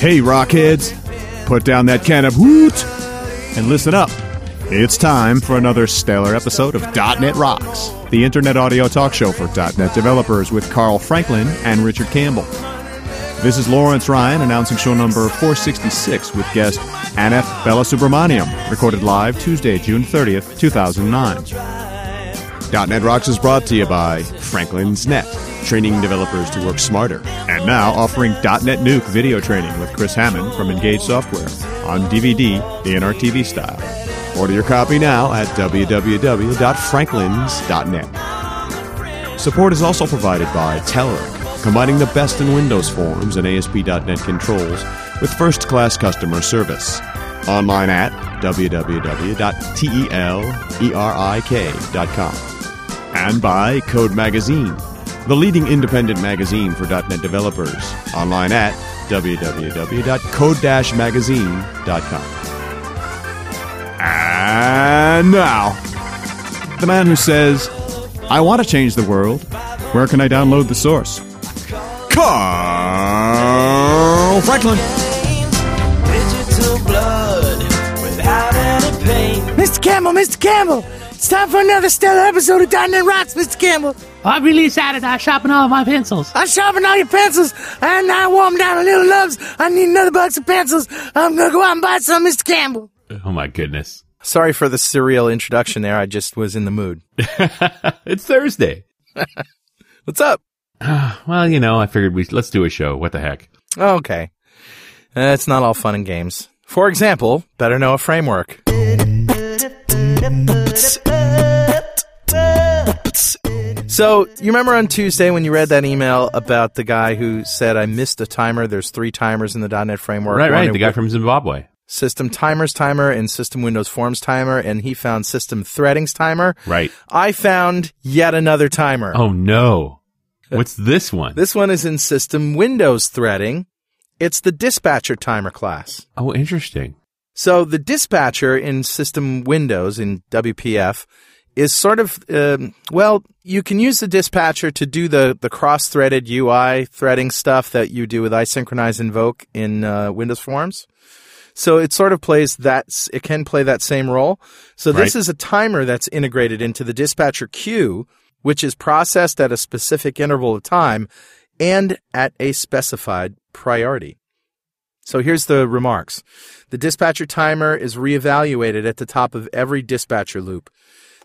Hey, Rockheads, put down that can of hoot and listen up. It's time for another stellar episode of .NET Rocks, the internet audio talk show for .NET developers with Carl Franklin and Richard Campbell. This is Lawrence Ryan announcing show number 466 with guest Ananth Balasubramaniam, recorded live Tuesday, June 30th, 2009. .NET Rocks is brought to you by Franklin's Net, training developers to work smarter, and now offering .NET Nuke video training with Chris Hammond from Engage Software on DVD, DNR-TV style. Order your copy now at www.franklins.net. Support is also provided by Telerik, combining the best in Windows forms and ASP.NET controls with first-class customer service. Online at www.telerik.com. And by Code Magazine, the leading independent magazine for .NET developers. Online at www.code-magazine.com. And now, the man who says, I want to change the world. Where can I download the source? Carl Franklin. Mr. Campbell. It's time for another stellar episode of .NET Rocks, Mr. Campbell. I'm really sad that I sharpen all my pencils. I sharpen all your pencils, and I warm down a little nubs. I need another box of pencils. I'm going to go out and buy some, Mr. Campbell. Oh, my goodness. Sorry for the surreal introduction there. I just was in the mood. It's Thursday. What's up? Well, you know, I figured let's do a show. What the heck? Oh, okay. It's not all fun and games. For example, better know a framework. So, you remember on Tuesday when you read that email about the guy who said, I missed a timer, there's three timers in the .NET framework. Right, the guy from Zimbabwe. System timers timer and system windows forms timer, and he found system threadings timer. Right. I found yet another timer. Oh, no. What's this one? This one is in system windows threading. It's the dispatcher timer class. Oh, interesting. So, the dispatcher in system windows, in WPF, is sort of, you can use the dispatcher to do the cross-threaded UI threading stuff that you do with isynchronize invoke in Windows Forms. So it sort of plays that, it can play that same role. So this is a timer that's integrated into the dispatcher queue, which is processed at a specific interval of time and at a specified priority. So here's the remarks. The dispatcher timer is reevaluated at the top of every dispatcher loop.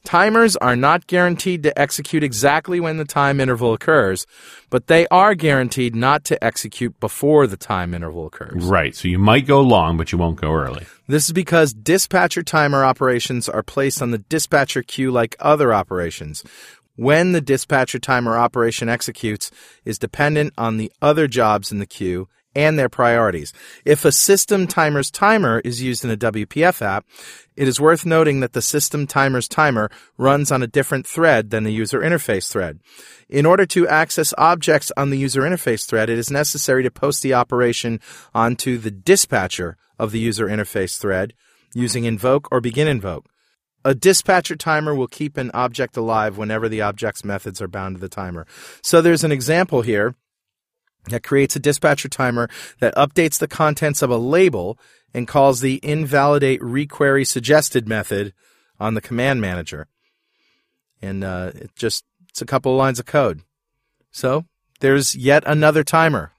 Timers are not guaranteed to execute exactly when the time interval occurs, but they are guaranteed not to execute before the time interval occurs. Right, so you might go long, but you won't go early. This is because dispatcher timer operations are placed on the dispatcher queue like other operations. When the dispatcher timer operation executes is dependent on the other jobs in the queue and their priorities. If a system timer's timer is used in a WPF app, it is worth noting that the system timer's timer runs on a different thread than the user interface thread. In order to access objects on the user interface thread, it is necessary to post the operation onto the dispatcher of the user interface thread using invoke or begin invoke. A dispatcher timer will keep an object alive whenever the object's methods are bound to the timer. So there's an example here that creates a dispatcher timer that updates the contents of a label and calls the invalidate requery suggested method on the command manager. And it's a couple of lines of code. So there's yet another timer.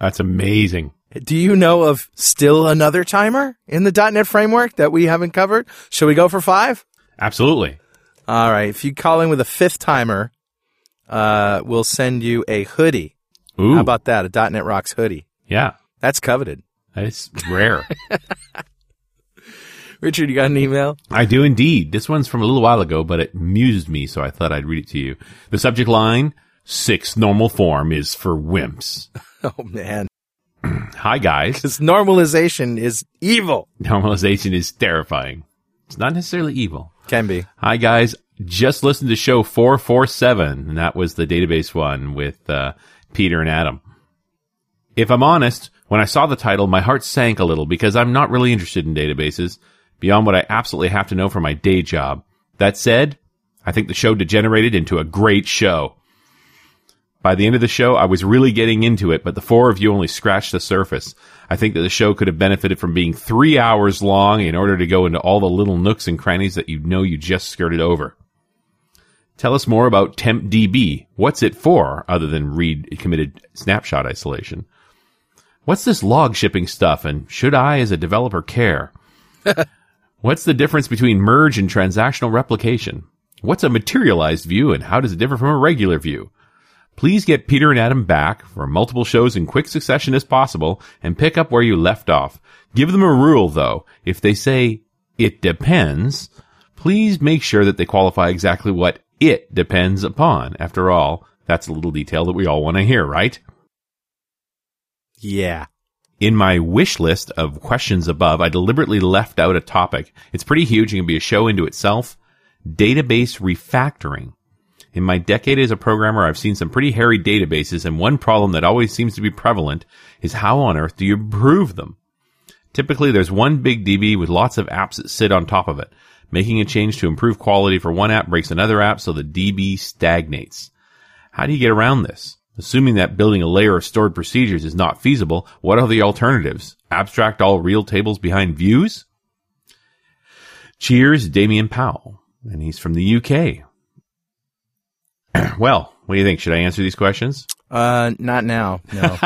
That's amazing. Do you know of still another timer in the .NET framework that we haven't covered? Shall we go for 5? Absolutely. All right. If you call in with a fifth timer, we'll send you a hoodie. Ooh. How about that? A .NET Rocks hoodie. Yeah. That's coveted. It's rare. Richard, you got an email? I do indeed. This one's from a little while ago, but it amused me, so I thought I'd read it to you. The subject line, sixth normal form is for wimps. Oh, man. Hi, guys. Because normalization is evil. Normalization is terrifying. It's not necessarily evil. Can be. Hi, guys. Just listened to show 447, and that was the database one with Peter and Adam. If I'm honest, when I saw the title, my heart sank a little because I'm not really interested in databases beyond what I absolutely have to know for my day job. That said, I think the show degenerated into a great show. By the end of the show, I was really getting into it, but the four of you only scratched the surface. I think that the show could have benefited from being 3 hours long in order to go into all the little nooks and crannies that you know you just skirted over. Tell us more about TempDB. What's it for, other than read committed snapshot isolation? What's this log shipping stuff, and should I, as a developer, care? What's the difference between merge and transactional replication? What's a materialized view, and how does it differ from a regular view? Please get Peter and Adam back for multiple shows in quick succession as possible and pick up where you left off. Give them a rule, though. If they say, it depends, please make sure that they qualify exactly what it depends upon. After all, that's a little detail that we all want to hear, right? Yeah. In my wish list of questions above, I deliberately left out a topic. It's pretty huge and can be a show into itself. Database refactoring. In my decade as a programmer, I've seen some pretty hairy databases, and one problem that always seems to be prevalent is how on earth do you improve them? Typically, there's one big DB with lots of apps that sit on top of it. Making a change to improve quality for one app breaks another app, so the DB stagnates. How do you get around this? Assuming that building a layer of stored procedures is not feasible, what are the alternatives? Abstract all real tables behind views? Cheers, Damien Powell. And he's from the UK. Well, what do you think? Should I answer these questions? Not now. No.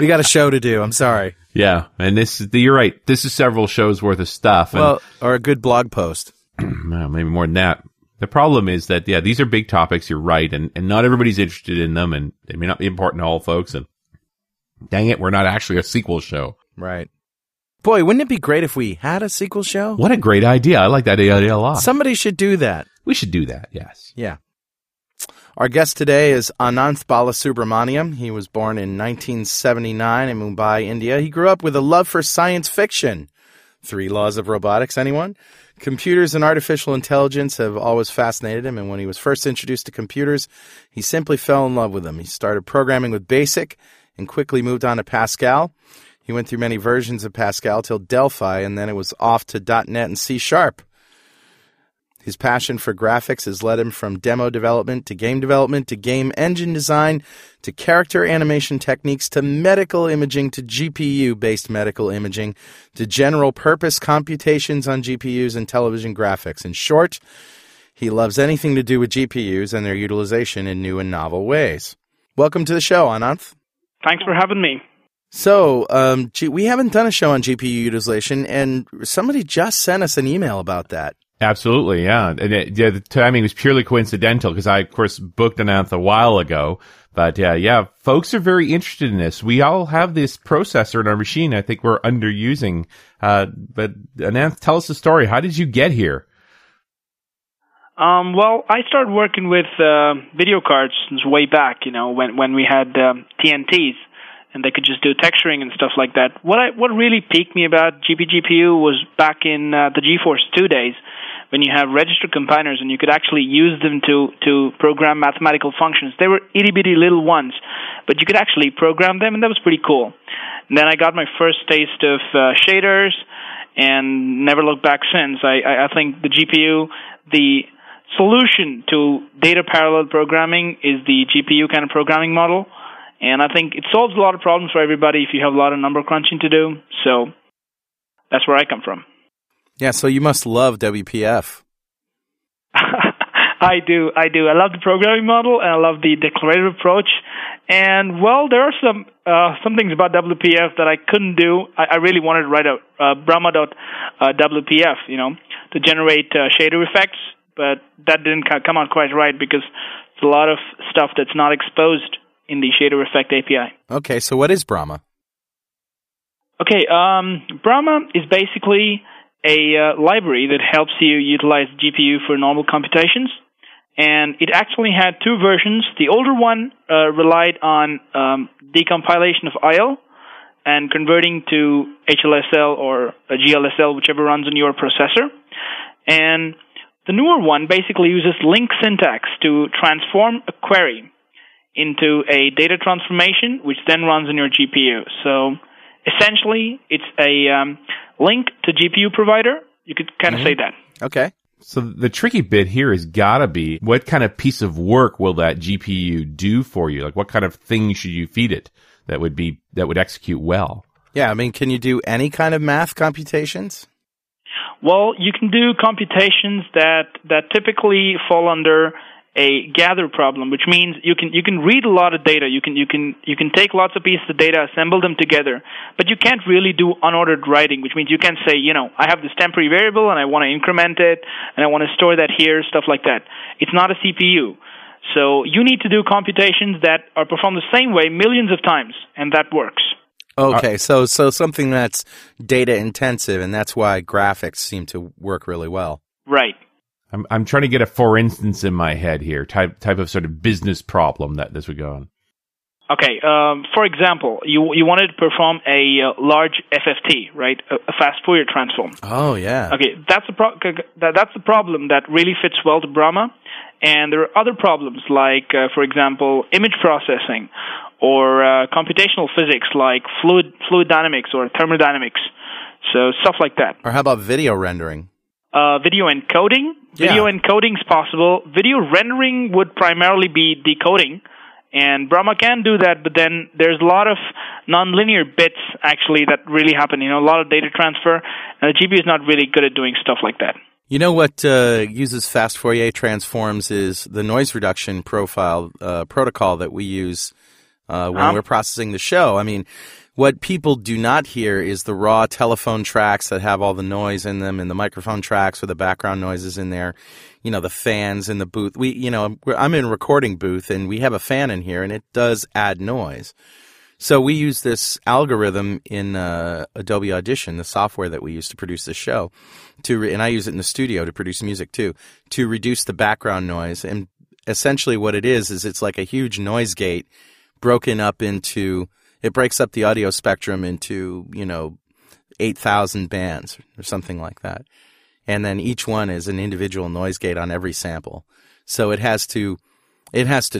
We got a show to do. I'm sorry. Yeah. And this, you're right. This is several shows worth of stuff. Well, and, or a good blog post. Maybe more than that. The problem is that, yeah, these are big topics. You're right. And not everybody's interested in them. And they may not be important to all folks. And dang it, we're not actually a sequel show. Right. Boy, wouldn't it be great if we had a sequel show? What a great idea. I like that idea a lot. Somebody should do that. We should do that. Yes. Yeah. Our guest today is Ananth Balasubramaniam. He was born in 1979 in Mumbai, India. He grew up with a love for science fiction. 3 laws of robotics, anyone? Computers and artificial intelligence have always fascinated him, and when he was first introduced to computers, he simply fell in love with them. He started programming with BASIC and quickly moved on to Pascal. He went through many versions of Pascal till Delphi, and then it was off to .NET and C#. His passion for graphics has led him from demo development, to game engine design, to character animation techniques, to medical imaging, to GPU-based medical imaging, to general-purpose computations on GPUs and television graphics. In short, he loves anything to do with GPUs and their utilization in new and novel ways. Welcome to the show, Ananth. Thanks for having me. So, we haven't done a show on GPU utilization, and somebody just sent us an email about that. Absolutely, yeah. And the timing was purely coincidental because I, of course, booked Ananth a while ago. But yeah, folks are very interested in this. We all have this processor in our machine I think we're underusing. But Ananth, tell us the story. How did you get here? Well, I started working with video cards way back, you know, when we had TNTs. And they could just do texturing and stuff like that. What really piqued me about GPGPU was back in the GeForce 2 days when you have register compilers and you could actually use them to program mathematical functions. They were itty-bitty little ones, but you could actually program them, and that was pretty cool. And then I got my first taste of shaders and never looked back since. I think the GPU, the solution to data parallel programming is the GPU kind of programming model. And I think it solves a lot of problems for everybody if you have a lot of number crunching to do. So that's where I come from. Yeah, so you must love WPF. I do. I love the programming model, and I love the declarative approach. And, well, there are some things about WPF that I couldn't do. I really wanted to write out Brahma.WPF, you know, to generate shader effects but that didn't come out quite right because it's a lot of stuff that's not exposed in the Shader Effect API. Okay, so what is Brahma? Okay, Brahma is basically a library that helps you utilize GPU for normal computations. And it actually had two versions. The older one relied on decompilation of IL and converting to HLSL or a GLSL, whichever runs on your processor. And the newer one basically uses LINQ syntax to transform a query into a data transformation, which then runs on your GPU. So essentially, it's a LINQ to GPU provider. You could kind of say that. Okay. So the tricky bit here has got to be, what kind of piece of work will that GPU do for you? Like, what kind of thing should you feed it that would execute well? Yeah, I mean, can you do any kind of math computations? Well, you can do computations that typically fall under a gather problem, which means you can read a lot of data. You can take lots of pieces of data, assemble them together, but you can't really do unordered writing, which means you can't say, I have this temporary variable and I want to increment it and I want to store that here, stuff like that. It's not a CPU. So you need to do computations that are performed the same way millions of times, and that works. Okay, so something that's data intensive, and that's why graphics seem to work really well. Right. I'm trying to get a for instance in my head here, type of sort of business problem that this would go on. Okay, for example, you wanted to perform a large FFT, right? A fast Fourier transform. Oh yeah. Okay, that's the problem that really fits well to Brahma, and there are other problems like, for example, image processing, or computational physics like fluid dynamics or thermodynamics, so stuff like that. Or how about video rendering? Video encoding. Video encoding is possible. Video rendering would primarily be decoding, and Brahma can do that, but then there's a lot of nonlinear bits actually that really happen, a lot of data transfer, and the GPU is not really good at doing stuff like that. You know what uses fast Fourier transforms is the noise reduction profile protocol that we use when we're processing the show. I mean, what people do not hear is the raw telephone tracks that have all the noise in them, and the microphone tracks with the background noises in there. The fans in the booth. I'm in a recording booth, and we have a fan in here, and it does add noise. So we use this algorithm in Adobe Audition, the software that we use to produce the show, and I use it in the studio to produce music too, to reduce the background noise. And essentially, what it is it's like a huge noise gate broken up into. It breaks up the audio spectrum into, 8,000 bands or something like that. And then each one is an individual noise gate on every sample. So it has to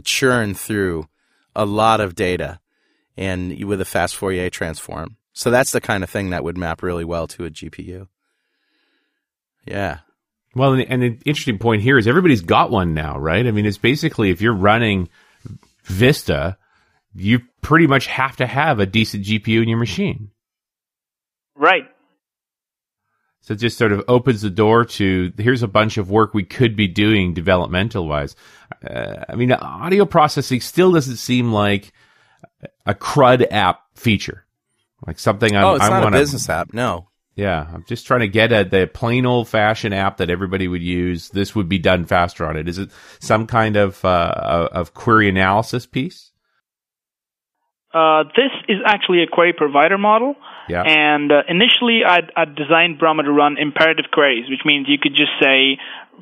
churn through a lot of data and with a fast Fourier transform. So that's the kind of thing that would map really well to a GPU. Yeah. Well, and the interesting point here is everybody's got one now, right? I mean, it's basically if you're running Vista, you pretty much have to have a decent GPU in your machine. Right. So it just sort of opens the door to, here's a bunch of work we could be doing developmental-wise. Audio processing still doesn't seem like a CRUD app feature. Like something I want to... Oh, it's not a business app, no. Yeah, I'm just trying to get at the plain old-fashioned app that everybody would use. This would be done faster on it. Is it some kind of query analysis piece? This is actually a query provider model, and initially I designed Brahma to run imperative queries, which means you could just say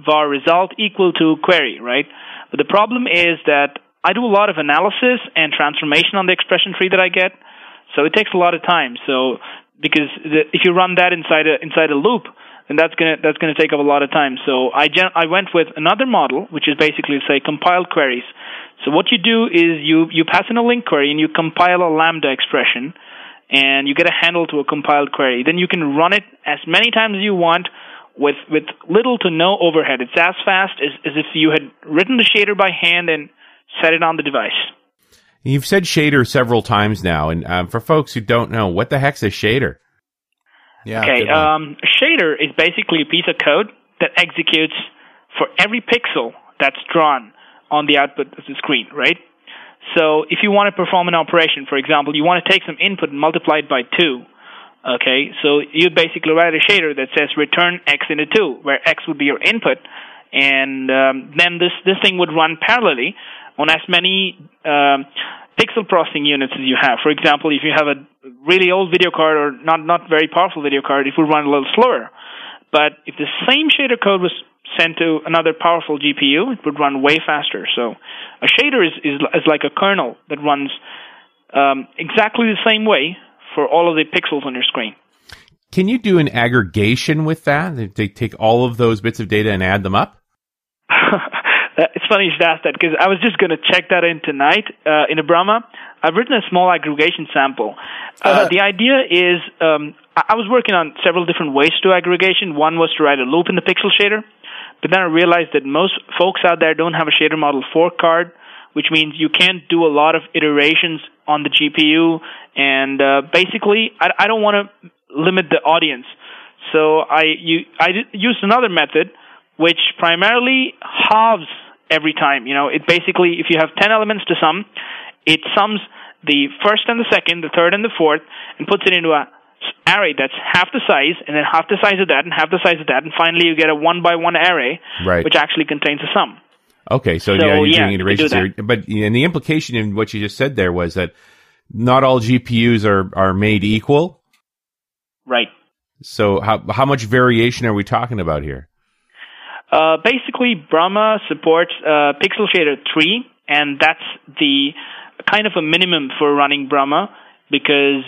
var result equal to query, right? But the problem is that I do a lot of analysis and transformation on the expression tree that I get, so it takes a lot of time. So because if you run that inside a loop, then that's gonna take up a lot of time. So I went with another model, which is basically say compiled queries. So what you do is you pass in a LINQ query and you compile a lambda expression and you get a handle to a compiled query. Then you can run it as many times as you want with little to no overhead. It's as fast as if you had written the shader by hand and set it on the device. You've said shader several times now, and for folks who don't know, what the heck's a shader? Yeah, okay, shader is basically a piece of code that executes for every pixel that's drawn on the output of the screen, right? So if you want to perform an operation, for example, you want to take some input and multiply it by 2, okay? So you'd basically write a shader that says return x into 2, where x would be your input And then this thing would run parallelly on as many pixel processing units as you have. For example, if you have a really old video card or not very powerful video card, it would run a little slower. But if the same shader code was sent to another powerful GPU, it would run way faster. So a shader is like a kernel that runs exactly the same way for all of the pixels on your screen. Can you do an aggregation with that? They take all of those bits of data and add them up? It's funny you should ask that, because I was just going to check that in tonight in Brahma. I've written a small aggregation sample. The idea is I was working on several different ways to aggregation. One was to write a loop in the pixel shader, but then I realized that most folks out there don't have a shader model fork card, which means you can't do a lot of iterations on the GPU. And basically, I don't want to limit the audience. So I used another method, which primarily halves every time. You know, it basically, if you have 10 elements to sum, it sums the first and the second, the third and the fourth, and puts it into a array that's half the size, and then half the size of that, and half the size of that, and finally you get a 1-by-1 array, right, which actually contains a sum. Okay, so yeah, you're doing iterations here. But and the implication in what you just said there was that not all GPUs are made equal? Right. So how much variation are we talking about here? Basically, Brahma supports Pixel Shader 3, and that's the kind of a minimum for running Brahma, because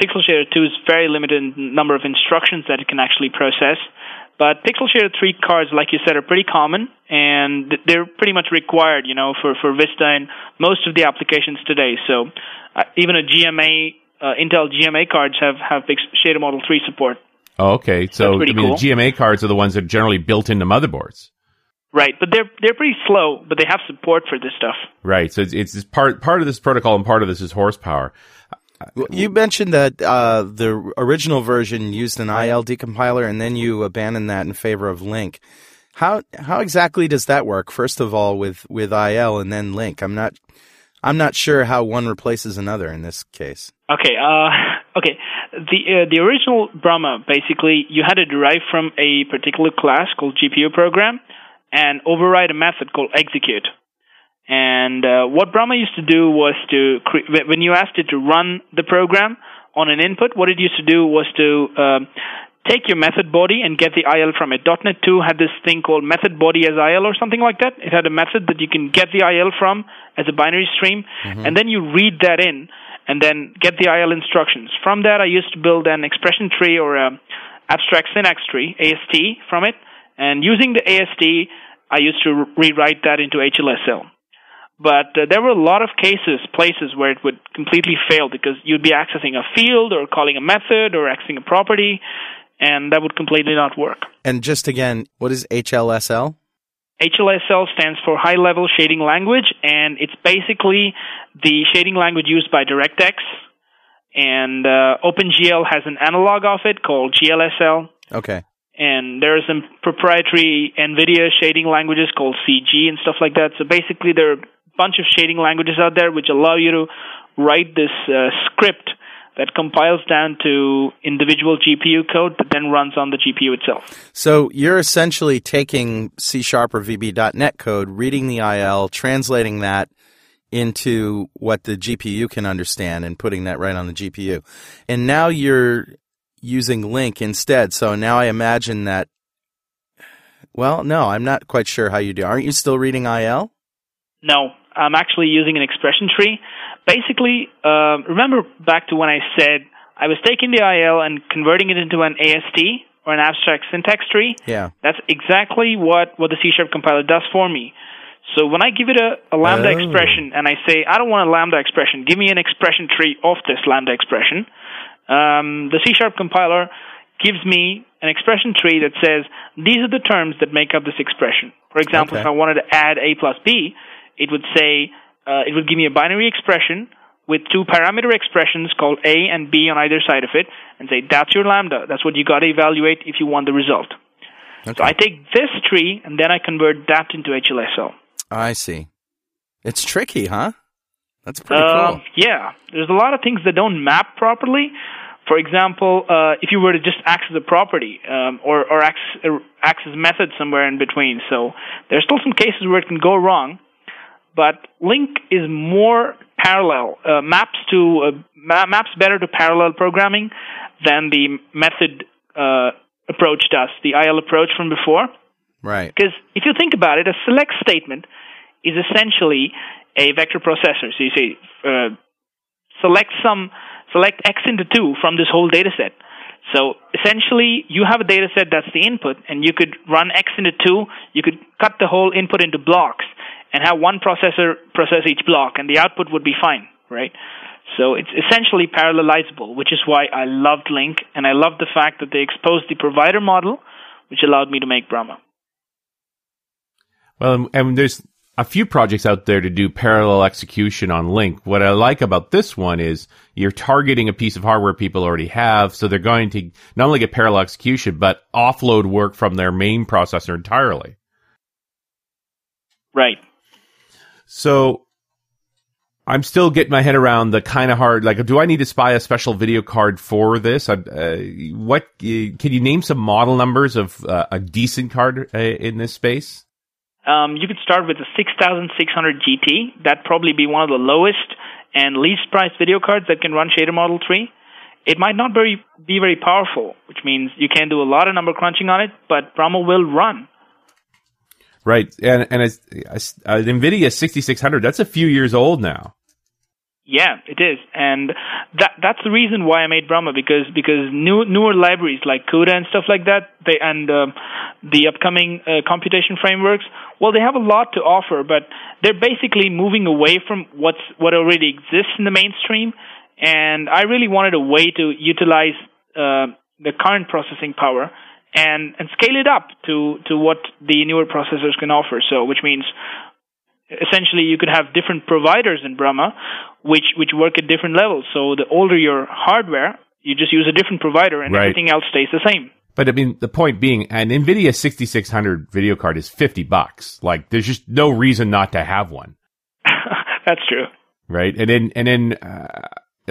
Pixel Shader 2 is very limited in number of instructions that it can actually process. But Pixel Shader 3 cards, like you said, are pretty common, and they're pretty much required, you know, for Vista and most of the applications today. So even a GMA, Intel GMA cards have Shader Model 3 support. Oh, okay. So I mean, cool. The GMA cards are the ones that are generally built into motherboards. Right, but they're pretty slow, but they have support for this stuff. Right, so it's part of this protocol, and part of this is horsepower. You mentioned that the original version used an IL decompiler, and then you abandoned that in favor of LINQ. How exactly does that work? First of all, with IL and then LINQ, I'm not sure how one replaces another in this case. Okay. Okay. The original Brahma, basically, you had to derive from a particular class called GPU program and override a method called execute. And what Brahma used to do was to, when you asked it to run the program on an input, what it used to do was to take your method body and get the IL from it. .NET 2 had this thing called method body as IL or something like that. It had a method that you can get the IL from as a binary stream, and then you read that in and then get the IL instructions. From that, I used to build an expression tree or an abstract syntax tree, AST, from it. And using the AST, I used to rewrite that into HLSL. But there were a lot of places where it would completely fail because you'd be accessing a field or calling a method or accessing a property, and that would completely not work. And just again, what is HLSL? HLSL stands for High Level Shading Language, and it's basically the shading language used by DirectX. And OpenGL has an analog of it called GLSL. Okay. And there are some proprietary NVIDIA shading languages called CG and stuff like that. So basically, there are bunch of shading languages out there which allow you to write this script that compiles down to individual GPU code that then runs on the GPU itself. So you're essentially taking C# or VB.NET code, reading the IL, translating that into what the GPU can understand and putting that right on the GPU. And now you're using LINQ instead. So now I imagine that, well, no, I'm not quite sure how you do. Aren't you still reading IL? No. I'm actually using an expression tree. Basically, remember back to when I said I was taking the IL and converting it into an AST or an abstract syntax tree? Yeah. That's exactly what the C# compiler does for me. So when I give it a lambda expression and I say, I don't want a lambda expression, give me an expression tree of this lambda expression, the C# compiler gives me an expression tree that says, these are the terms that make up this expression. For example, if I wanted to add A plus B, it would say, it would give me a binary expression with two parameter expressions called A and B on either side of it, and say, that's your lambda. That's what you got to evaluate if you want the result. Okay. So I take this tree, and then I convert that into HLSL. I see. It's tricky, huh? That's pretty cool. Yeah. There's a lot of things that don't map properly. For example, if you were to just access a property or access method somewhere in between. So there's still some cases where it can go wrong, but LINQ is more parallel, maps better to parallel programming than the method approach does, the IL approach from before. Right. Because if you think about it, a select statement is essentially a vector processor. So you say select X into 2 from this whole data set. So essentially, you have a data set that's the input, and you could run X into 2. You could cut the whole input into blocks and have one processor process each block, and the output would be fine, right? So it's essentially parallelizable, which is why I loved LINQ, and I loved the fact that they exposed the provider model, which allowed me to make Brahma. Well, and there's a few projects out there to do parallel execution on LINQ. What I like about this one is you're targeting a piece of hardware people already have, so they're going to not only get parallel execution, but offload work from their main processor entirely. Right. So I'm still getting my head around the kind of hard, like, do I need to buy a special video card for this? Can you name some model numbers of a decent card in this space? You could start with the 6600 GT. That'd probably be one of the lowest and least priced video cards that can run Shader Model 3. It might not be very powerful, which means you can't do a lot of number crunching on it, but Brahma will run. Right, and as NVIDIA 6600, that's a few years old now. Yeah, it is, and that's the reason why I made Brahma, because newer libraries like CUDA and stuff like that, the upcoming computation frameworks, well, they have a lot to offer, but they're basically moving away from what already exists in the mainstream, and I really wanted a way to utilize the current processing power and scale it up to what the newer processors can offer. So, which means essentially you could have different providers in Brahma, which work at different levels. So the older your hardware, you just use a different provider, and everything else stays the same. But I mean, the point being, an NVIDIA 6600 video card is $50. Like, there's just no reason not to have one. That's true. Right, and then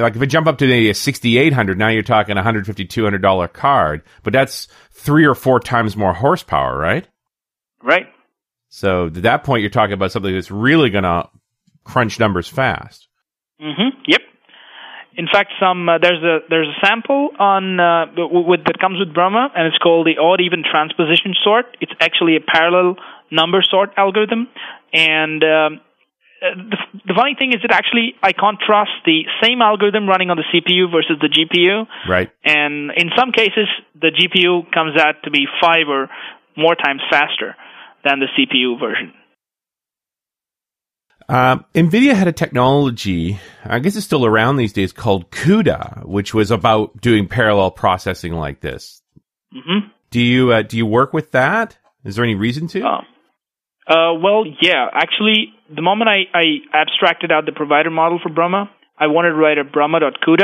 like, if I jump up to a 6800, now you're talking $150, $200 card, but that's 3 or 4 times more horsepower, right? Right. So at that point, you're talking about something that's really going to crunch numbers fast. Mm-hmm. Yep. In fact, there's a sample on that comes with Brahma, and it's called the odd-even transposition sort. It's actually a parallel number sort algorithm, and the funny thing is that actually I contrast the same algorithm running on the CPU versus the GPU. Right. And in some cases, the GPU comes out to be 5 or more times faster than the CPU version. NVIDIA had a technology, I guess it's still around these days, called CUDA, which was about doing parallel processing like this. Mm-hmm. Do you work with that? Is there any reason to? Well, yeah. Actually, the moment I abstracted out the provider model for Brahma, I wanted to write a Brahma.CUDA,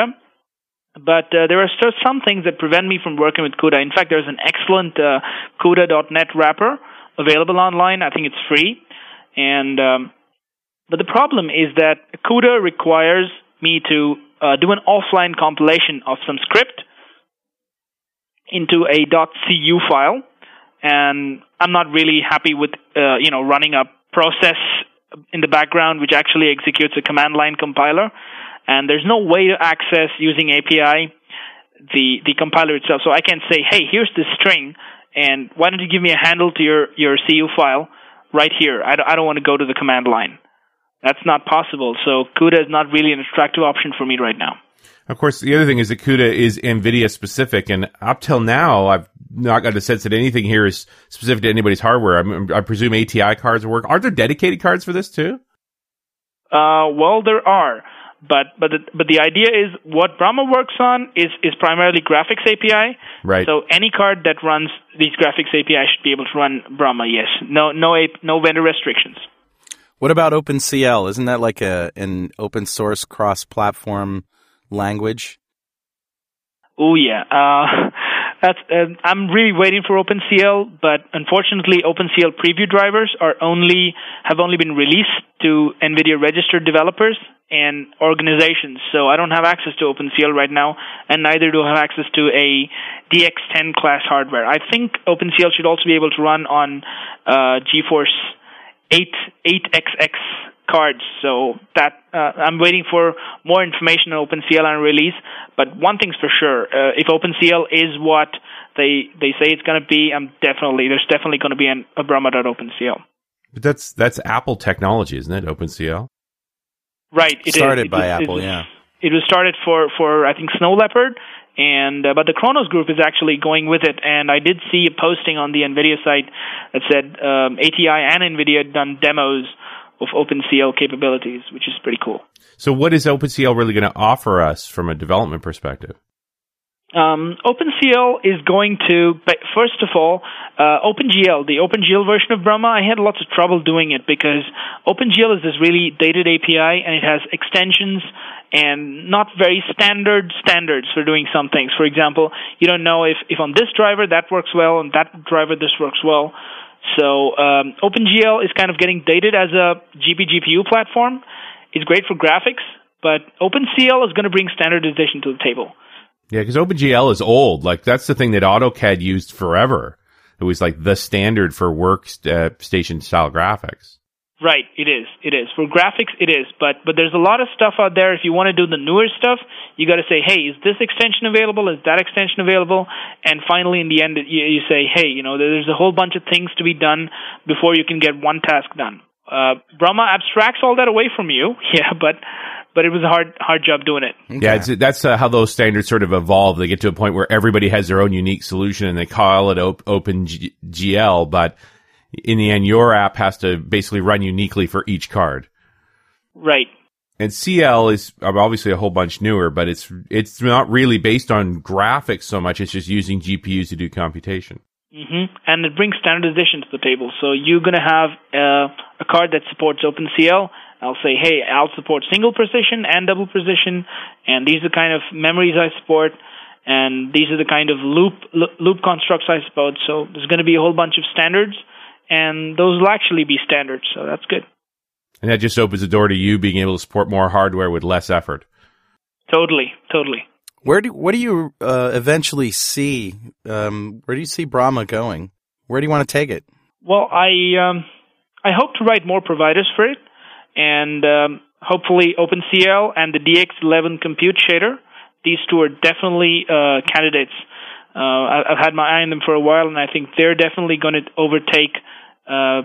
but there are still some things that prevent me from working with CUDA. In fact, there's an excellent CUDA.NET wrapper available online. I think it's free. But the problem is that CUDA requires me to do an offline compilation of some script into a .cu file, and I'm not really happy with running a process in the background which actually executes a command line compiler, and there's no way to access using API the compiler itself. So I can't say, hey, here's this string, and why don't you give me a handle to your CU file right here? I don't want to go to the command line. That's not possible. So CUDA is not really an attractive option for me right now. Of course, the other thing is that CUDA is NVIDIA specific, and up till now, I've not got a sense that anything here is specific to anybody's hardware. I presume ATI cards work. Are there dedicated cards for this too? Well, there are, but the idea is what Brahma works on is primarily graphics API. Right. So any card that runs these graphics API should be able to run Brahma. Yes. No vendor restrictions. What about OpenCL? Isn't that like an open source cross platform language? Oh yeah, I'm really waiting for OpenCL, but unfortunately, OpenCL preview drivers are have only been released to NVIDIA registered developers and organizations. So I don't have access to OpenCL right now, and neither do I have access to a DX10 class hardware. I think OpenCL should also be able to run on GeForce 8xx cards. So that I'm waiting for more information on OpenCL and release. But one thing's for sure: if OpenCL is what they say it's going to be, there's definitely going to be a Brahma.OpenCL. But that's Apple technology, isn't it? OpenCL. Right. It started by Apple. It was started for I think Snow Leopard, and but the Kronos Group is actually going with it. And I did see a posting on the NVIDIA site that said ATI and NVIDIA had done demos of OpenCL capabilities, which is pretty cool. So what is OpenCL really going to offer us from a development perspective? OpenCL is going to, first of all, OpenGL, the OpenGL version of Brahma, I had lots of trouble doing it because OpenGL is this really dated API and it has extensions and not very standard standards for doing some things. For example, you don't know if on this driver that works well, on that driver this works well. So OpenGL is kind of getting dated as a GPGPU platform. It's great for graphics, but OpenCL is going to bring standardization to the table. Yeah, because OpenGL is old. Like, that's the thing that AutoCAD used forever. It was like the standard for workstation-style graphics. Right, it is. For graphics, it is. But there's a lot of stuff out there. If you want to do the newer stuff, you got to say, hey, is this extension available? Is that extension available? And finally, in the end, you say, hey, there's a whole bunch of things to be done before you can get one task done. Brahma abstracts all that away from you, yeah, but it was a hard job doing it. Okay. Yeah, that's how those standards sort of evolve. They get to a point where everybody has their own unique solution, and they call it OpenGL, but in the end, your app has to basically run uniquely for each card. Right. And CL is obviously a whole bunch newer, but it's not really based on graphics so much. It's just using GPUs to do computation. Mm-hmm. And it brings standardization to the table. So you're going to have a card that supports OpenCL. I'll say, hey, I'll support single precision and double precision, and these are the kind of memories I support. And these are the kind of loop constructs I support. So there's going to be a whole bunch of standards, and those will actually be standards, so that's good. And that just opens the door to you being able to support more hardware with less effort. Totally. What do you eventually see? Where do you see Brahma going? Where do you want to take it? Well, I hope to write more providers for it, and hopefully OpenCL and the DX11 compute shader. These two are definitely candidates. I've had my eye on them for a while, and I think they're definitely going to overtake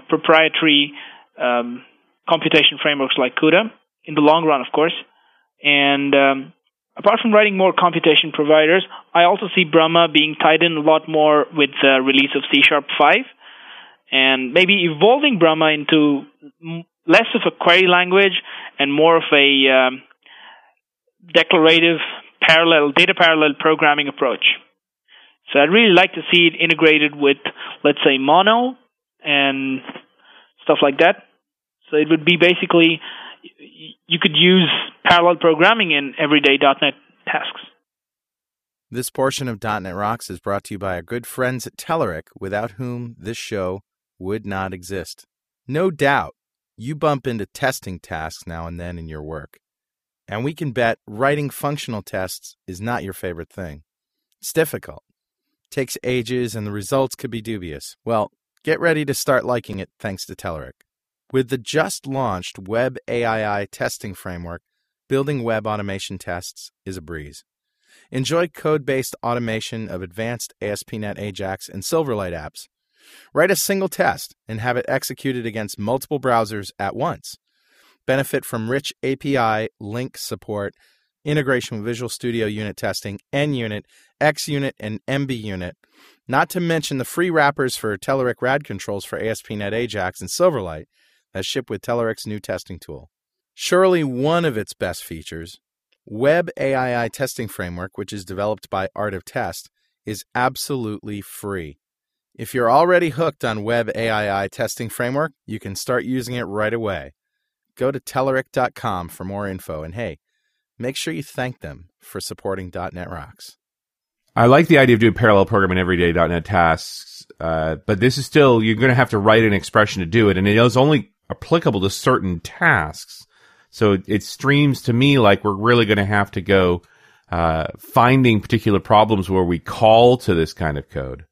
proprietary computation frameworks like CUDA in the long run, of course. And apart from writing more computation providers, I also see Brahma being tied in a lot more with the release of C# 5 and maybe evolving Brahma into less of a query language and more of a declarative data parallel programming approach. So I'd really like to see it integrated with, let's say, Mono and stuff like that. So it would be basically, you could use parallel programming in everyday .NET tasks. This portion of .NET Rocks is brought to you by our good friends at Telerik, without whom this show would not exist. No doubt, you bump into testing tasks now and then in your work. And we can bet writing functional tests is not your favorite thing. It's difficult. Takes ages, and the results could be dubious. Well, get ready to start liking it thanks to Telerik. With the just-launched Web AII testing framework, building web automation tests is a breeze. Enjoy code-based automation of advanced ASP.NET AJAX and Silverlight apps. Write a single test and have it executed against multiple browsers at once. Benefit from rich API, LINQ support, integration with Visual Studio unit testing, NUnit, XUnit, and MBUnit, not to mention the free wrappers for Telerik RAD controls for ASP.NET AJAX and Silverlight that ship with Telerik's new testing tool. Surely one of its best features, Web AII testing framework, which is developed by Art of Test, is absolutely free. If you're already hooked on Web AII testing framework, you can start using it right away. Go to telerik.com for more info, and hey, make sure you thank them for supporting .NET Rocks. I like the idea of doing parallel programming everyday .NET tasks, but this is still, you're going to have to write an expression to do it, and it is only applicable to certain tasks. So it streams to me like we're really going to have to go finding particular problems where we call to this kind of code.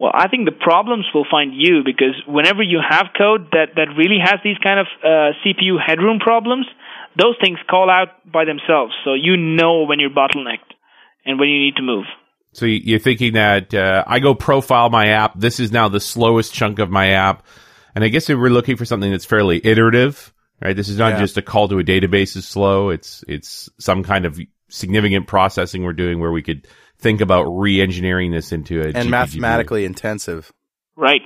Well, I think the problems will find you, because whenever you have code that really has these kind of CPU headroom problems, those things call out by themselves. So you know when you're bottlenecked and when you need to move. So you're thinking that I go profile my app. This is now the slowest chunk of my app. And I guess if we're looking for something that's fairly iterative, right? This is not just a call to a database is slow. It's some kind of significant processing we're doing where we could think about re-engineering this into a GPGPU. Mathematically intensive. Right.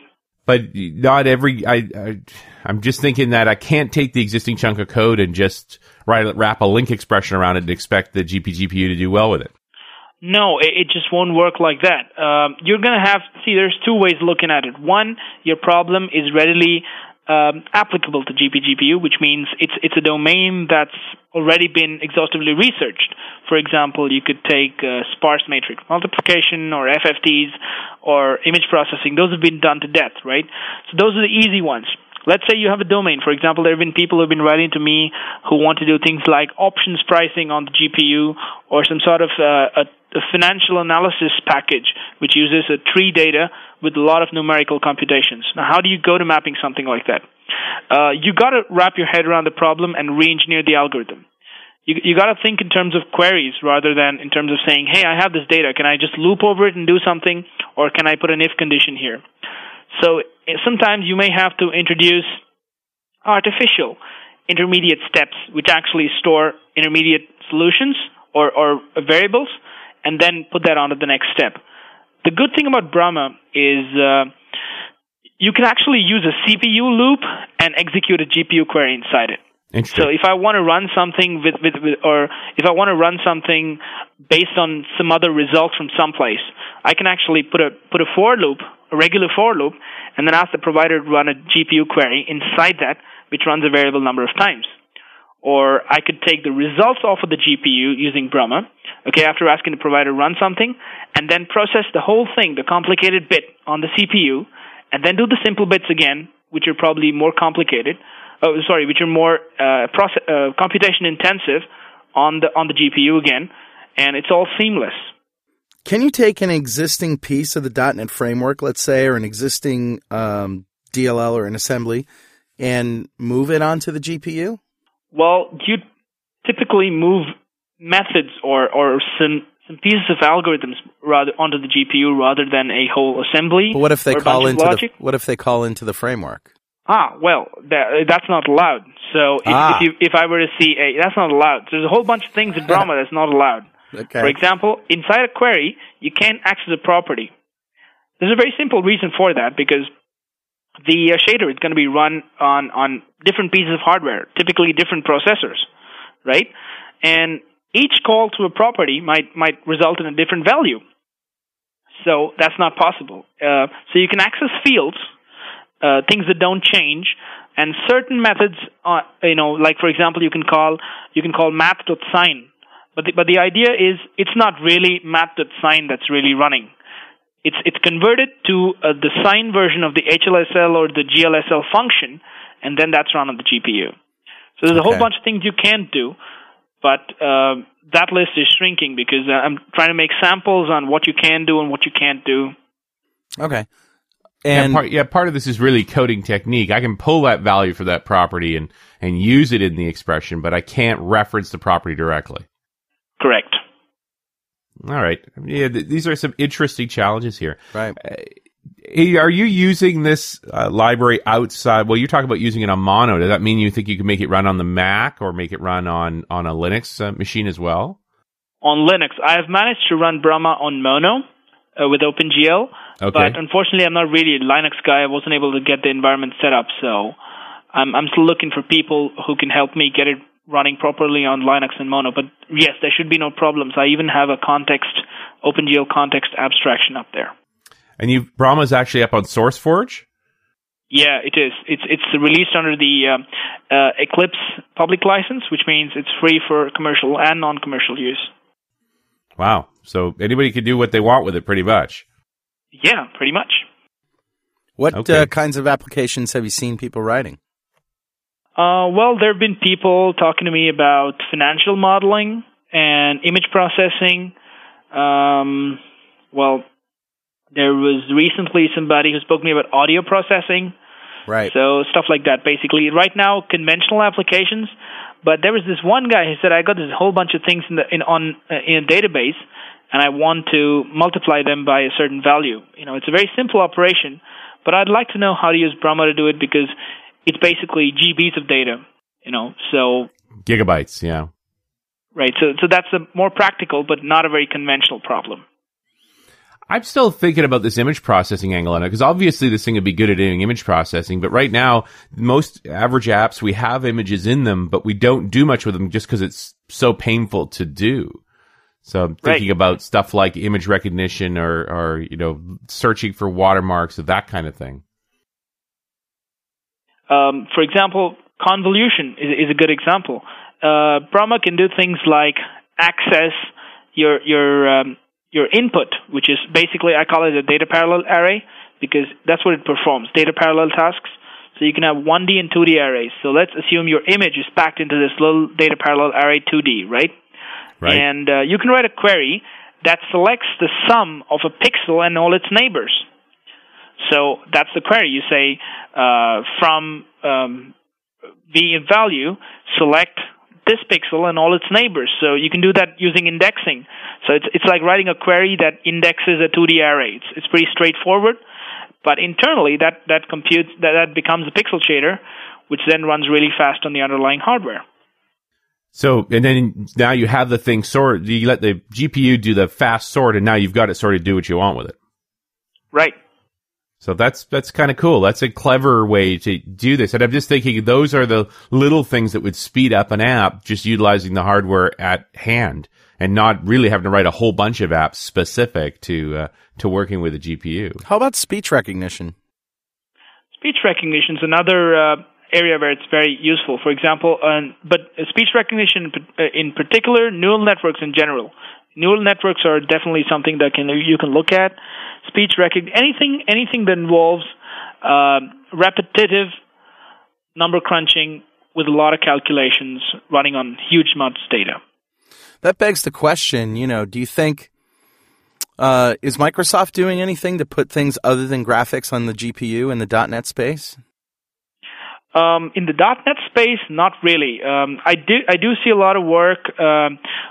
But not every... I'm just thinking that I can't take the existing chunk of code and just wrap a LINQ expression around it and expect the GPGPU to do well with it. No, it just won't work like that. You're going to have... See, there's two ways looking at it. One, your problem is readily applicable to GPGPU, which means it's a domain that's already been exhaustively researched. For example, you could take sparse matrix multiplication or FFTs or image processing. Those have been done to death, right? So those are the easy ones. Let's say you have a domain. For example, there have been people who have been writing to me who want to do things like options pricing on the GPU or some sort of a financial analysis package, which uses a tree data with a lot of numerical computations. Now, how do you go to mapping something like that? You got to wrap your head around the problem and re-engineer the algorithm. You got to think in terms of queries rather than in terms of saying, hey, I have this data. Can I just loop over it and do something? Or can I put an if condition here? So sometimes you may have to introduce artificial intermediate steps, which actually store intermediate solutions or variables, and then put that onto the next step. The good thing about Brahma is you can actually use a CPU loop and execute a GPU query inside it. So if I want to run something or if I want to run something based on some other result from someplace, I can actually put a for loop, a regular for loop, and then ask the provider to run a GPU query inside that, which runs a variable number of times. Or I could take the results off of the GPU using Brahma, okay, after asking the provider to run something, and then process the whole thing, the complicated bit on the CPU, and then do the simple bits again, which are probably more complicated, which are more computation intensive on the GPU again, and it's all seamless. Can you take an existing piece of the .NET framework, let's say, or an existing DLL or an assembly, and move it onto the GPU? Well, you typically move methods or some pieces of algorithms rather onto the GPU rather than a whole assembly. But what if they call into the framework? Ah, well, that's not allowed. So if I were to see that's not allowed. There's a whole bunch of things in Brahma that's not allowed. Okay. For example, inside a query, you can't access a property. There's a very simple reason for that, because the shader is going to be run on different pieces of hardware, typically different processors, right? And each call to a property might result in a different value. So that's not possible. So you can access fields, things that don't change, and certain methods, like for example, you can call math.sine, but the idea is it's not really math.sine that's really running. It's converted to the sine version of the HLSL or the GLSL function, and then that's run on the GPU. So there's a whole bunch of things you can't do, but that list is shrinking because I'm trying to make samples on what you can do and what you can't do. Okay. And part of this is really coding technique. I can pull that value for that property and use it in the expression, but I can't reference the property directly. Correct. All right. Yeah, these are some interesting challenges here. Right. Are you using this library outside? Well, you're talking about using it on Mono. Does that mean you think you can make it run on the Mac or make it run on a Linux machine as well? On Linux. I have managed to run Brahma on Mono with OpenGL. Okay. But unfortunately, I'm not really a Linux guy. I wasn't able to get the environment set up. So I'm still looking for people who can help me get it running properly on Linux and Mono. But yes, there should be no problems. I even have a OpenGL context abstraction up there. And Brahma's actually up on SourceForge? Yeah, it is. It's released under the Eclipse public license, which means it's free for commercial and non-commercial use. Wow. So anybody could do what they want with it pretty much. Yeah, pretty much. What kinds of applications have you seen people writing? Well, there have been people talking to me about financial modeling and image processing. Well, there was recently somebody who spoke to me about audio processing. Right. So stuff like that, basically. Right now, conventional applications. But there was this one guy who said, I got this whole bunch of things in a database, and I want to multiply them by a certain value. You know, it's a very simple operation, but I'd like to know how to use Brahma to do it because it's basically GBs of data, you know, so... Gigabytes, yeah. Right, so that's a more practical, but not a very conventional problem. I'm still thinking about this image processing angle on it, because obviously this thing would be good at doing image processing, but right now, most average apps, we have images in them, but we don't do much with them just because it's so painful to do. So I'm thinking about stuff like image recognition or you know, searching for watermarks or that kind of thing. For example, convolution is a good example. Brahma can do things like access your input, which is basically, I call it a data parallel array because that's what it performs, data parallel tasks. So you can have 1D and 2D arrays. So let's assume your image is packed into this little data parallel array 2D, right? Right. And you can write a query that selects the sum of a pixel and all its neighbors. So that's the query. You say from v value, select this pixel and all its neighbors. So you can do that using indexing. So it's like writing a query that indexes a 2D array. It's pretty straightforward, but internally that computes that becomes a pixel shader, which then runs really fast on the underlying hardware. So, and then now you have the thing sort, you let the GPU do the fast sort, and now you've got it sort of do what you want with it. Right. So that's kind of cool. That's a clever way to do this. And I'm just thinking those are the little things that would speed up an app just utilizing the hardware at hand and not really having to write a whole bunch of apps specific to working with a GPU. How about speech recognition? Speech recognition is another area where it's very useful. For example, but speech recognition in particular, neural networks in general. Neural networks are definitely something that you can look at. Speech recognition, anything that involves repetitive number crunching with a lot of calculations running on huge amounts of data. That begs the question, you know, do you think, is Microsoft doing anything to put things other than graphics on the GPU in the .NET space? In the .NET space, not really. I do see a lot of work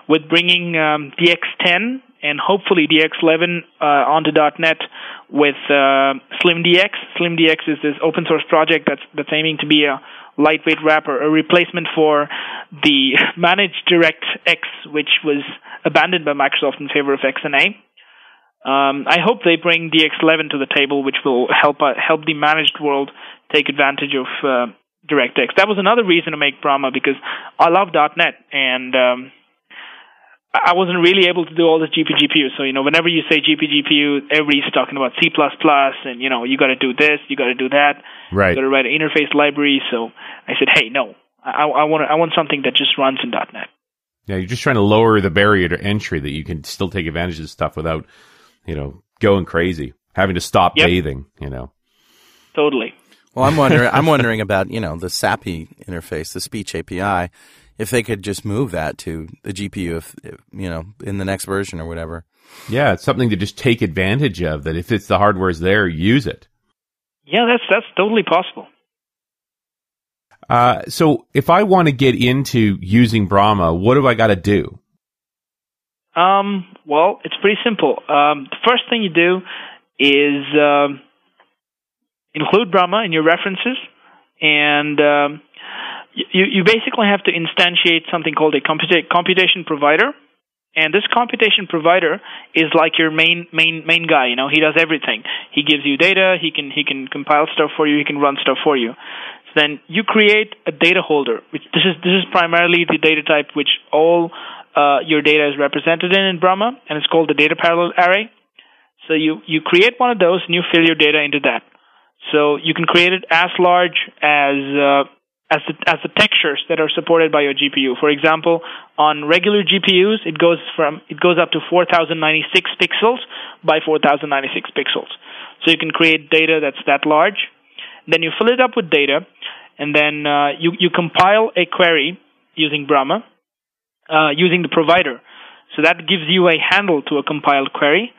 with bringing DX10 and hopefully DX11 onto .NET with SlimDX. SlimDX is this open source project that's aiming to be a lightweight wrapper, a replacement for the managed DirectX, which was abandoned by Microsoft in favor of XNA. I hope they bring DX11 to the table, which will help the managed world take advantage of DirectX. That was another reason to make Brahma, because I love .NET, and I wasn't really able to do all this GPGPU. So, you know, whenever you say GPGPU, everybody's talking about C++, and, you know, you got to do this, you got to do that. Right. You got to write an interface library. So I said, hey, no, I want something that just runs in .NET. Yeah, you're just trying to lower the barrier to entry that you can still take advantage of this stuff without... you know, going crazy, having to stop bathing, you know. Totally. Well, I'm wondering about, you know, the SAPI interface, the speech API, if they could just move that to the GPU, if you know, in the next version or whatever. Yeah, it's something to just take advantage of, that if it's the hardware's there, use it. Yeah, that's totally possible. So if I want to get into using Brahma, what do I got to do? Well, it's pretty simple. The first thing you do is include Brahma in your references, and you basically have to instantiate something called a computation provider. And this computation provider is like your main guy. You know, he does everything. He gives you data. He can compile stuff for you. He can run stuff for you. So then you create a data holder. Which this is primarily the data type which all your data is represented in Brahma, and it's called the data parallel array. So you create one of those, and you fill your data into that. So you can create it as large as the textures that are supported by your GPU. For example, on regular GPUs, it goes up to 4096 pixels by 4096 pixels. So you can create data that's that large. Then you fill it up with data, and then you compile a query using Brahma, using the provider. So that gives you a handle to a compiled query.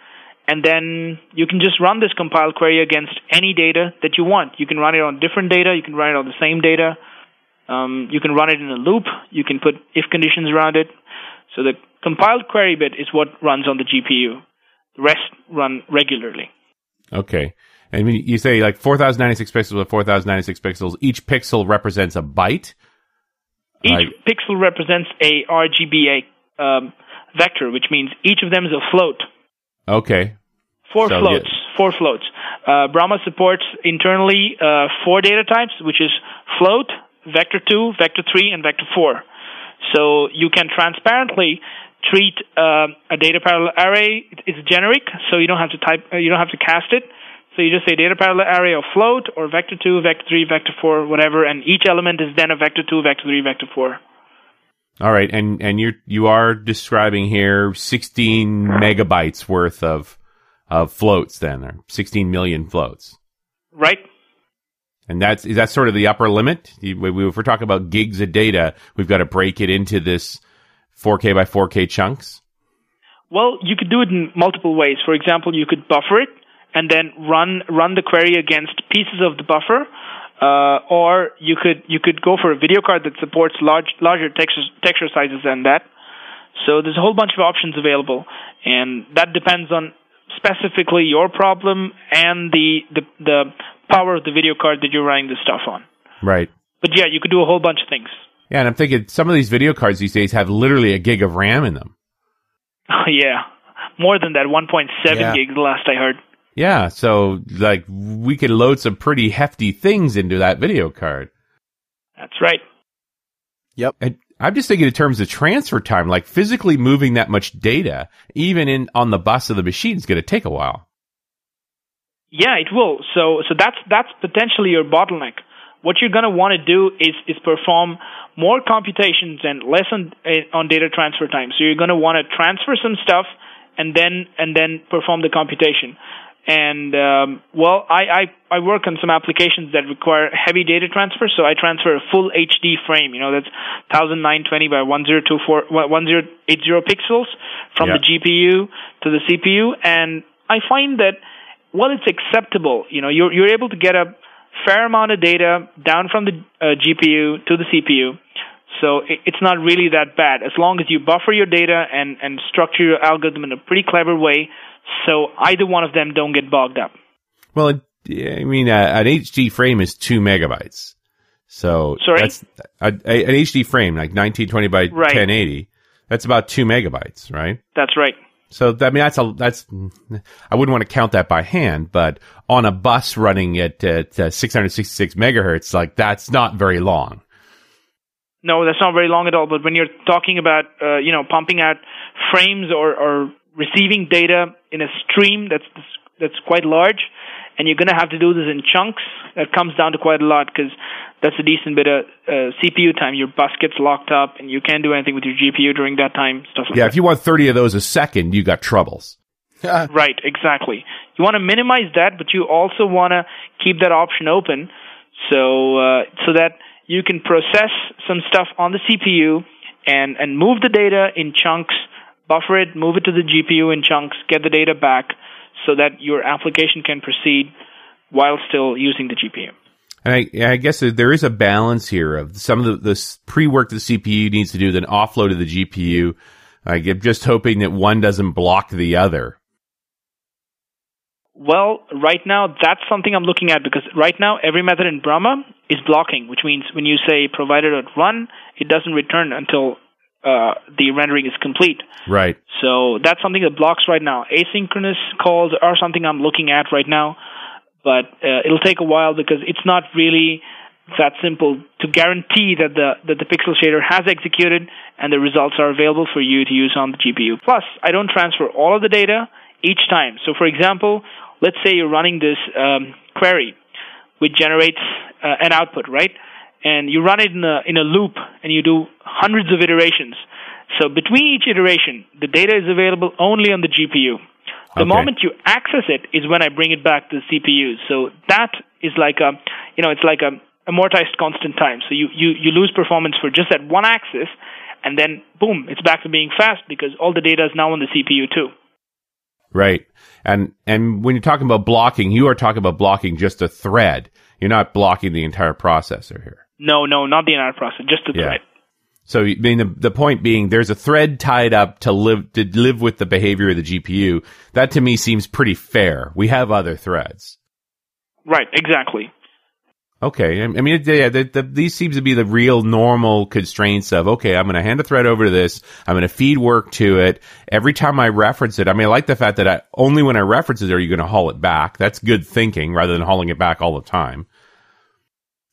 And then you can just run this compiled query against any data that you want. You can run it on different data. You can run it on the same data. You can run it in a loop. You can put if conditions around it. So the compiled query bit is what runs on the GPU. The rest run regularly. Okay. And when you say like 4096 pixels with 4096 pixels, each pixel represents a byte? Each pixel represents a RGBA vector, which means each of them is a float. Okay. Four floats. Brahma supports internally 4 data types, which is float, vector 2, vector 3, and vector 4. So you can transparently treat a data parallel array. It's generic, so you don't have to type. You don't have to cast it. So you just say data parallel array of float or vector 2, vector 3, vector 4, whatever, and each element is then a vector 2, vector 3, vector 4. All right, and you are describing here 16 megabytes worth of floats then, or 16 million floats. Right. And is that sort of the upper limit? If we're talking about gigs of data, we've got to break it into this 4K by 4K chunks? Well, you could do it in multiple ways. For example, you could buffer it and then run the query against pieces of the buffer. Or you could go for a video card that supports larger texture sizes than that. So there's a whole bunch of options available, and that depends on specifically your problem and the power of the video card that you're running this stuff on. Right. But yeah, you could do a whole bunch of things. Yeah, and I'm thinking some of these video cards these days have literally a gig of RAM in them. Yeah, more than that, 1.7 gigs last I heard. Yeah, so like we could load some pretty hefty things into that video card. That's right. Yep. And I'm just thinking in terms of transfer time, like physically moving that much data, even on the bus of the machine, is going to take a while. Yeah, it will. So that's potentially your bottleneck. What you're going to want to do is perform more computations and less on data transfer time. So you're going to want to transfer some stuff and then perform the computation. And, I work on some applications that require heavy data transfer, so I transfer a full HD frame. You know, that's 1920 by 1080 pixels from the GPU to the CPU. And I find that, well, it's acceptable. You know, you're able to get a fair amount of data down from the GPU to the CPU. So it's not really that bad, as long as you buffer your data and structure your algorithm in a pretty clever way, so either one of them don't get bogged up. Well, I mean, an HD frame is 2 megabytes. So sorry? That's an HD frame, like 1920 by 1080. That's about 2 megabytes, right? That's right. So I wouldn't want to count that by hand, but on a bus running at 666 megahertz, like that's not very long. No, that's not very long at all. But when you're talking about, pumping out frames or receiving data in a stream that's quite large, and you're going to have to do this in chunks, that comes down to quite a lot because that's a decent bit of CPU time. Your bus gets locked up, and you can't do anything with your GPU during that time. Stuff like that. Yeah, if you want 30 of those a second, you got troubles. Right, exactly. You want to minimize that, but you also want to keep that option open, so that you can process some stuff on the CPU and move the data in chunks, buffer it, move it to the GPU in chunks, get the data back so that your application can proceed while still using the GPU. And I guess there is a balance here of some of the pre-work the CPU needs to do, then offload to the GPU. I'm just hoping that one doesn't block the other. Well, right now, that's something I'm looking at because right now, every method in Brahma is blocking, which means when you say provider.run, it doesn't return until the rendering is complete. Right. So that's something that blocks right now. Asynchronous calls are something I'm looking at right now, but it'll take a while because it's not really that simple to guarantee that the pixel shader has executed and the results are available for you to use on the GPU. Plus, I don't transfer all of the data each time. So, for example, let's say you're running this query, which generates an output, right? and you run it in a loop, and you do hundreds of iterations. So between each iteration, the data is available only on the GPU. The moment you access it is when I bring it back to the CPU. So that is like a, you know, it's like a amortized constant time. So you lose performance for just that one axis, and then boom, it's back to being fast because all the data is now on the CPU too. Right. And when you're talking about blocking, you are talking about blocking just a thread. You're not blocking the entire processor here. No, not the entire processor, just the thread. So, I mean, the point being, there's a thread tied up to live with the behavior of the GPU. That to me seems pretty fair. We have other threads, right? Exactly. Okay. I mean, these seem to be the real normal constraints of, okay, I'm going to hand a thread over to this. I'm going to feed work to it. Every time I reference it, I mean, I like the fact that only when I reference it are you going to haul it back. That's good thinking rather than hauling it back all the time.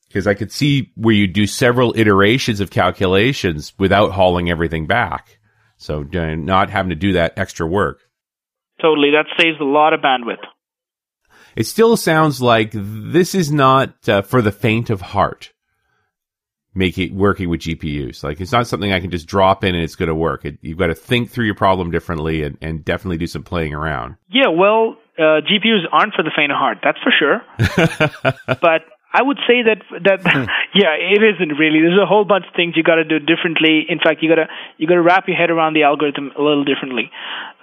Because I could see where you do several iterations of calculations without hauling everything back. So not having to do that extra work. Totally. That saves a lot of bandwidth. It still sounds like this is not for the faint of heart, working with GPUs. Like, it's not something I can just drop in and it's going to work. You've got to think through your problem differently and definitely do some playing around. Yeah, well, GPUs aren't for the faint of heart. That's for sure. But I would say that yeah, it isn't really. There's a whole bunch of things you got to do differently. In fact, you got to wrap your head around the algorithm a little differently.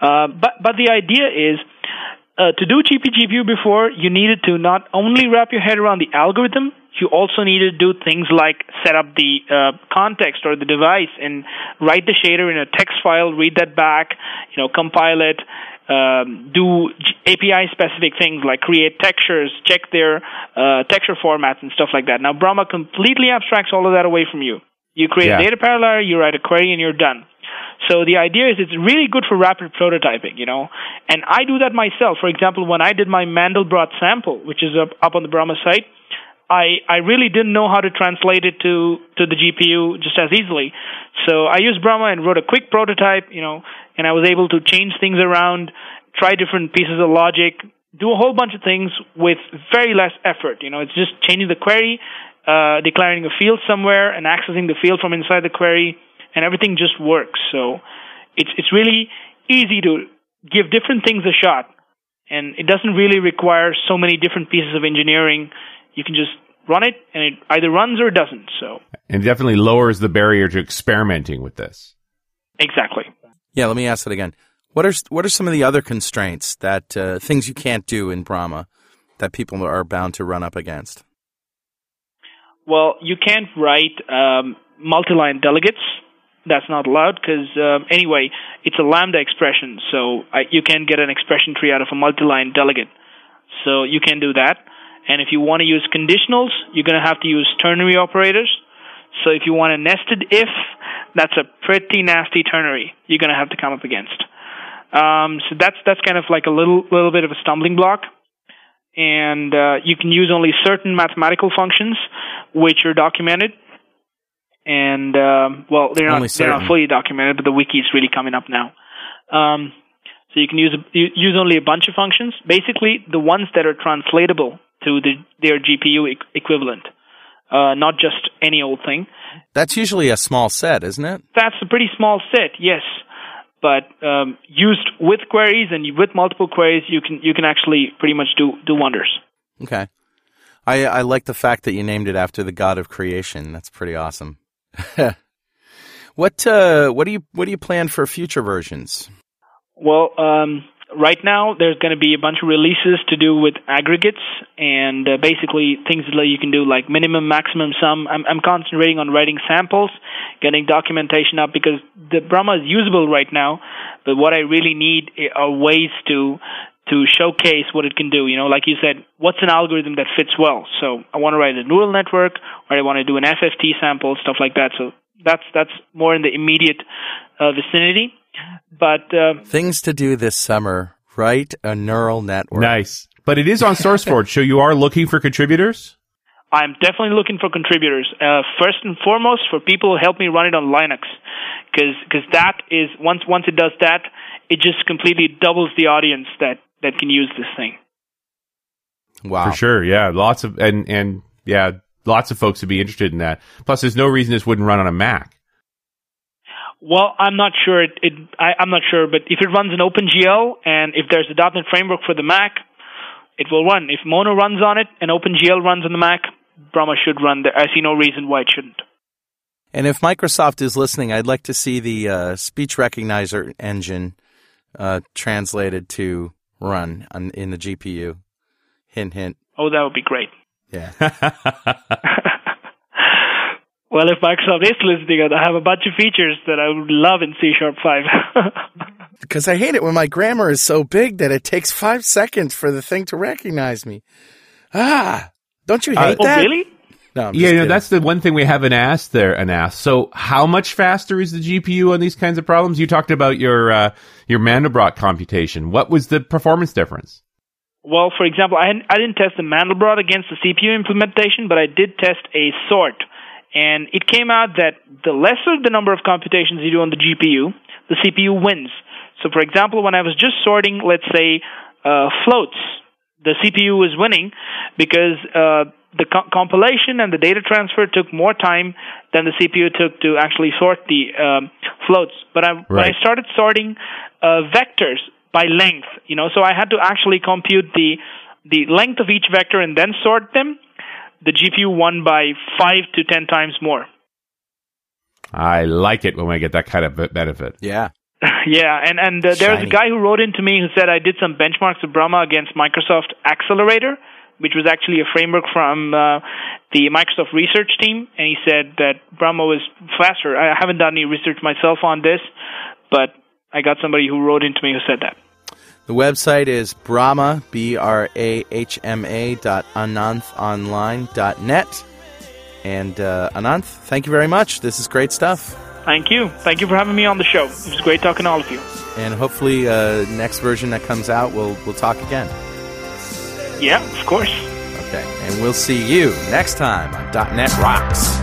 But the idea is to do GPGPU before, you needed to not only wrap your head around the algorithm, you also needed to do things like set up the context or the device and write the shader in a text file, read that back, you know, compile it. Do API-specific things like create textures, check their texture formats and stuff like that. Now, Brahma completely abstracts all of that away from you. You create a data parallel, you write a query, and you're done. So the idea is it's really good for rapid prototyping, you know. And I do that myself. For example, when I did my Mandelbrot sample, which is up on the Brahma site, I really didn't know how to translate it to the GPU just as easily. So I used Brahma and wrote a quick prototype, you know, and I was able to change things around, try different pieces of logic, do a whole bunch of things with very less effort. You know, it's just changing the query, declaring a field somewhere, and accessing the field from inside the query, and everything just works. So it's really easy to give different things a shot, and it doesn't really require so many different pieces of engineering. You can just run it, and it either runs or doesn't. So, and definitely lowers the barrier to experimenting with this. Exactly. Yeah, let me ask it again. What are some of the other constraints that things you can't do in Brahma that people are bound to run up against? Well, you can't write multi-line delegates. That's not allowed because, anyway, it's a lambda expression, so you can't get an expression tree out of a multi-line delegate. So you can't do that. And if you want to use conditionals, you're going to have to use ternary operators. So if you want a nested if, that's a pretty nasty ternary you're going to have to come up against. So that's kind of like a little bit of a stumbling block. And you can use only certain mathematical functions, which are documented. And, well, they're not fully documented, but the wiki is really coming up now. So you can use only a bunch of functions, basically the ones that are translatable to their GPU equivalent, not just any old thing. That's usually a small set, isn't it? That's a pretty small set, yes. But used with queries and with multiple queries, you can actually pretty much do wonders. Okay. I like the fact that you named it after the god of creation. That's pretty awesome. What do you plan for future versions? Well, right now, there's going to be a bunch of releases to do with aggregates and basically things that you can do like minimum, maximum, sum. I'm concentrating on writing samples, getting documentation up because the Brahma is usable right now, but what I really need are ways to showcase what it can do. You know, like you said, what's an algorithm that fits well? So I want to write a neural network or I want to do an FFT sample, stuff like that. So that's more in the immediate vicinity. But things to do this summer, write a neural network. Nice. But it is on SourceForge, so you are looking for contributors? I'm definitely looking for contributors. First and foremost, for people who help me run it on Linux, because that is, once it does that, it just completely doubles the audience that can use this thing. Wow. For sure, yeah. Lots of, and yeah, lots of folks would be interested in that. Plus, there's no reason this wouldn't run on a Mac. Well, I'm not sure. I'm not sure, but if it runs in OpenGL and if there's a .NET framework for the Mac, it will run. If Mono runs on it and OpenGL runs on the Mac, Brahma should run there. I see no reason why it shouldn't. And if Microsoft is listening, I'd like to see the speech recognizer engine translated to run in the GPU. Hint, hint. Oh, that would be great. Yeah. Well, if Microsoft is listening, I have a bunch of features that I would love in C# 5. Because I hate it when my grammar is so big that it takes 5 seconds for the thing to recognize me. Ah, don't you hate that? Oh, really? No, yeah, you know, that's the one thing we haven't asked there, Ananth. So how much faster is the GPU on these kinds of problems? You talked about your Mandelbrot computation. What was the performance difference? Well, for example, I didn't test the Mandelbrot against the CPU implementation, but I did test a sort. And it came out that the lesser the number of computations you do on the GPU, the CPU wins. So, for example, when I was just sorting, let's say, floats, the CPU was winning because the compilation and the data transfer took more time than the CPU took to actually sort the floats. But when I started sorting vectors by length, you know, so I had to actually compute the length of each vector and then sort them. The GPU won by 5 to 10 times more. I like it when I get that kind of benefit. Yeah. Yeah, and there was a guy who wrote in to me who said I did some benchmarks of Brahma against Microsoft Accelerator, which was actually a framework from the Microsoft research team, and he said that Brahma was faster. I haven't done any research myself on this, but I got somebody who wrote in to me who said that. The website is Brahma, brahma.ananthonline.net. And Ananth, thank you very much. This is great stuff. Thank you. Thank you for having me on the show. It was great talking to all of you. And hopefully next version that comes out, we'll talk again. Yeah, of course. Okay, and we'll see you next time on .NET Rocks.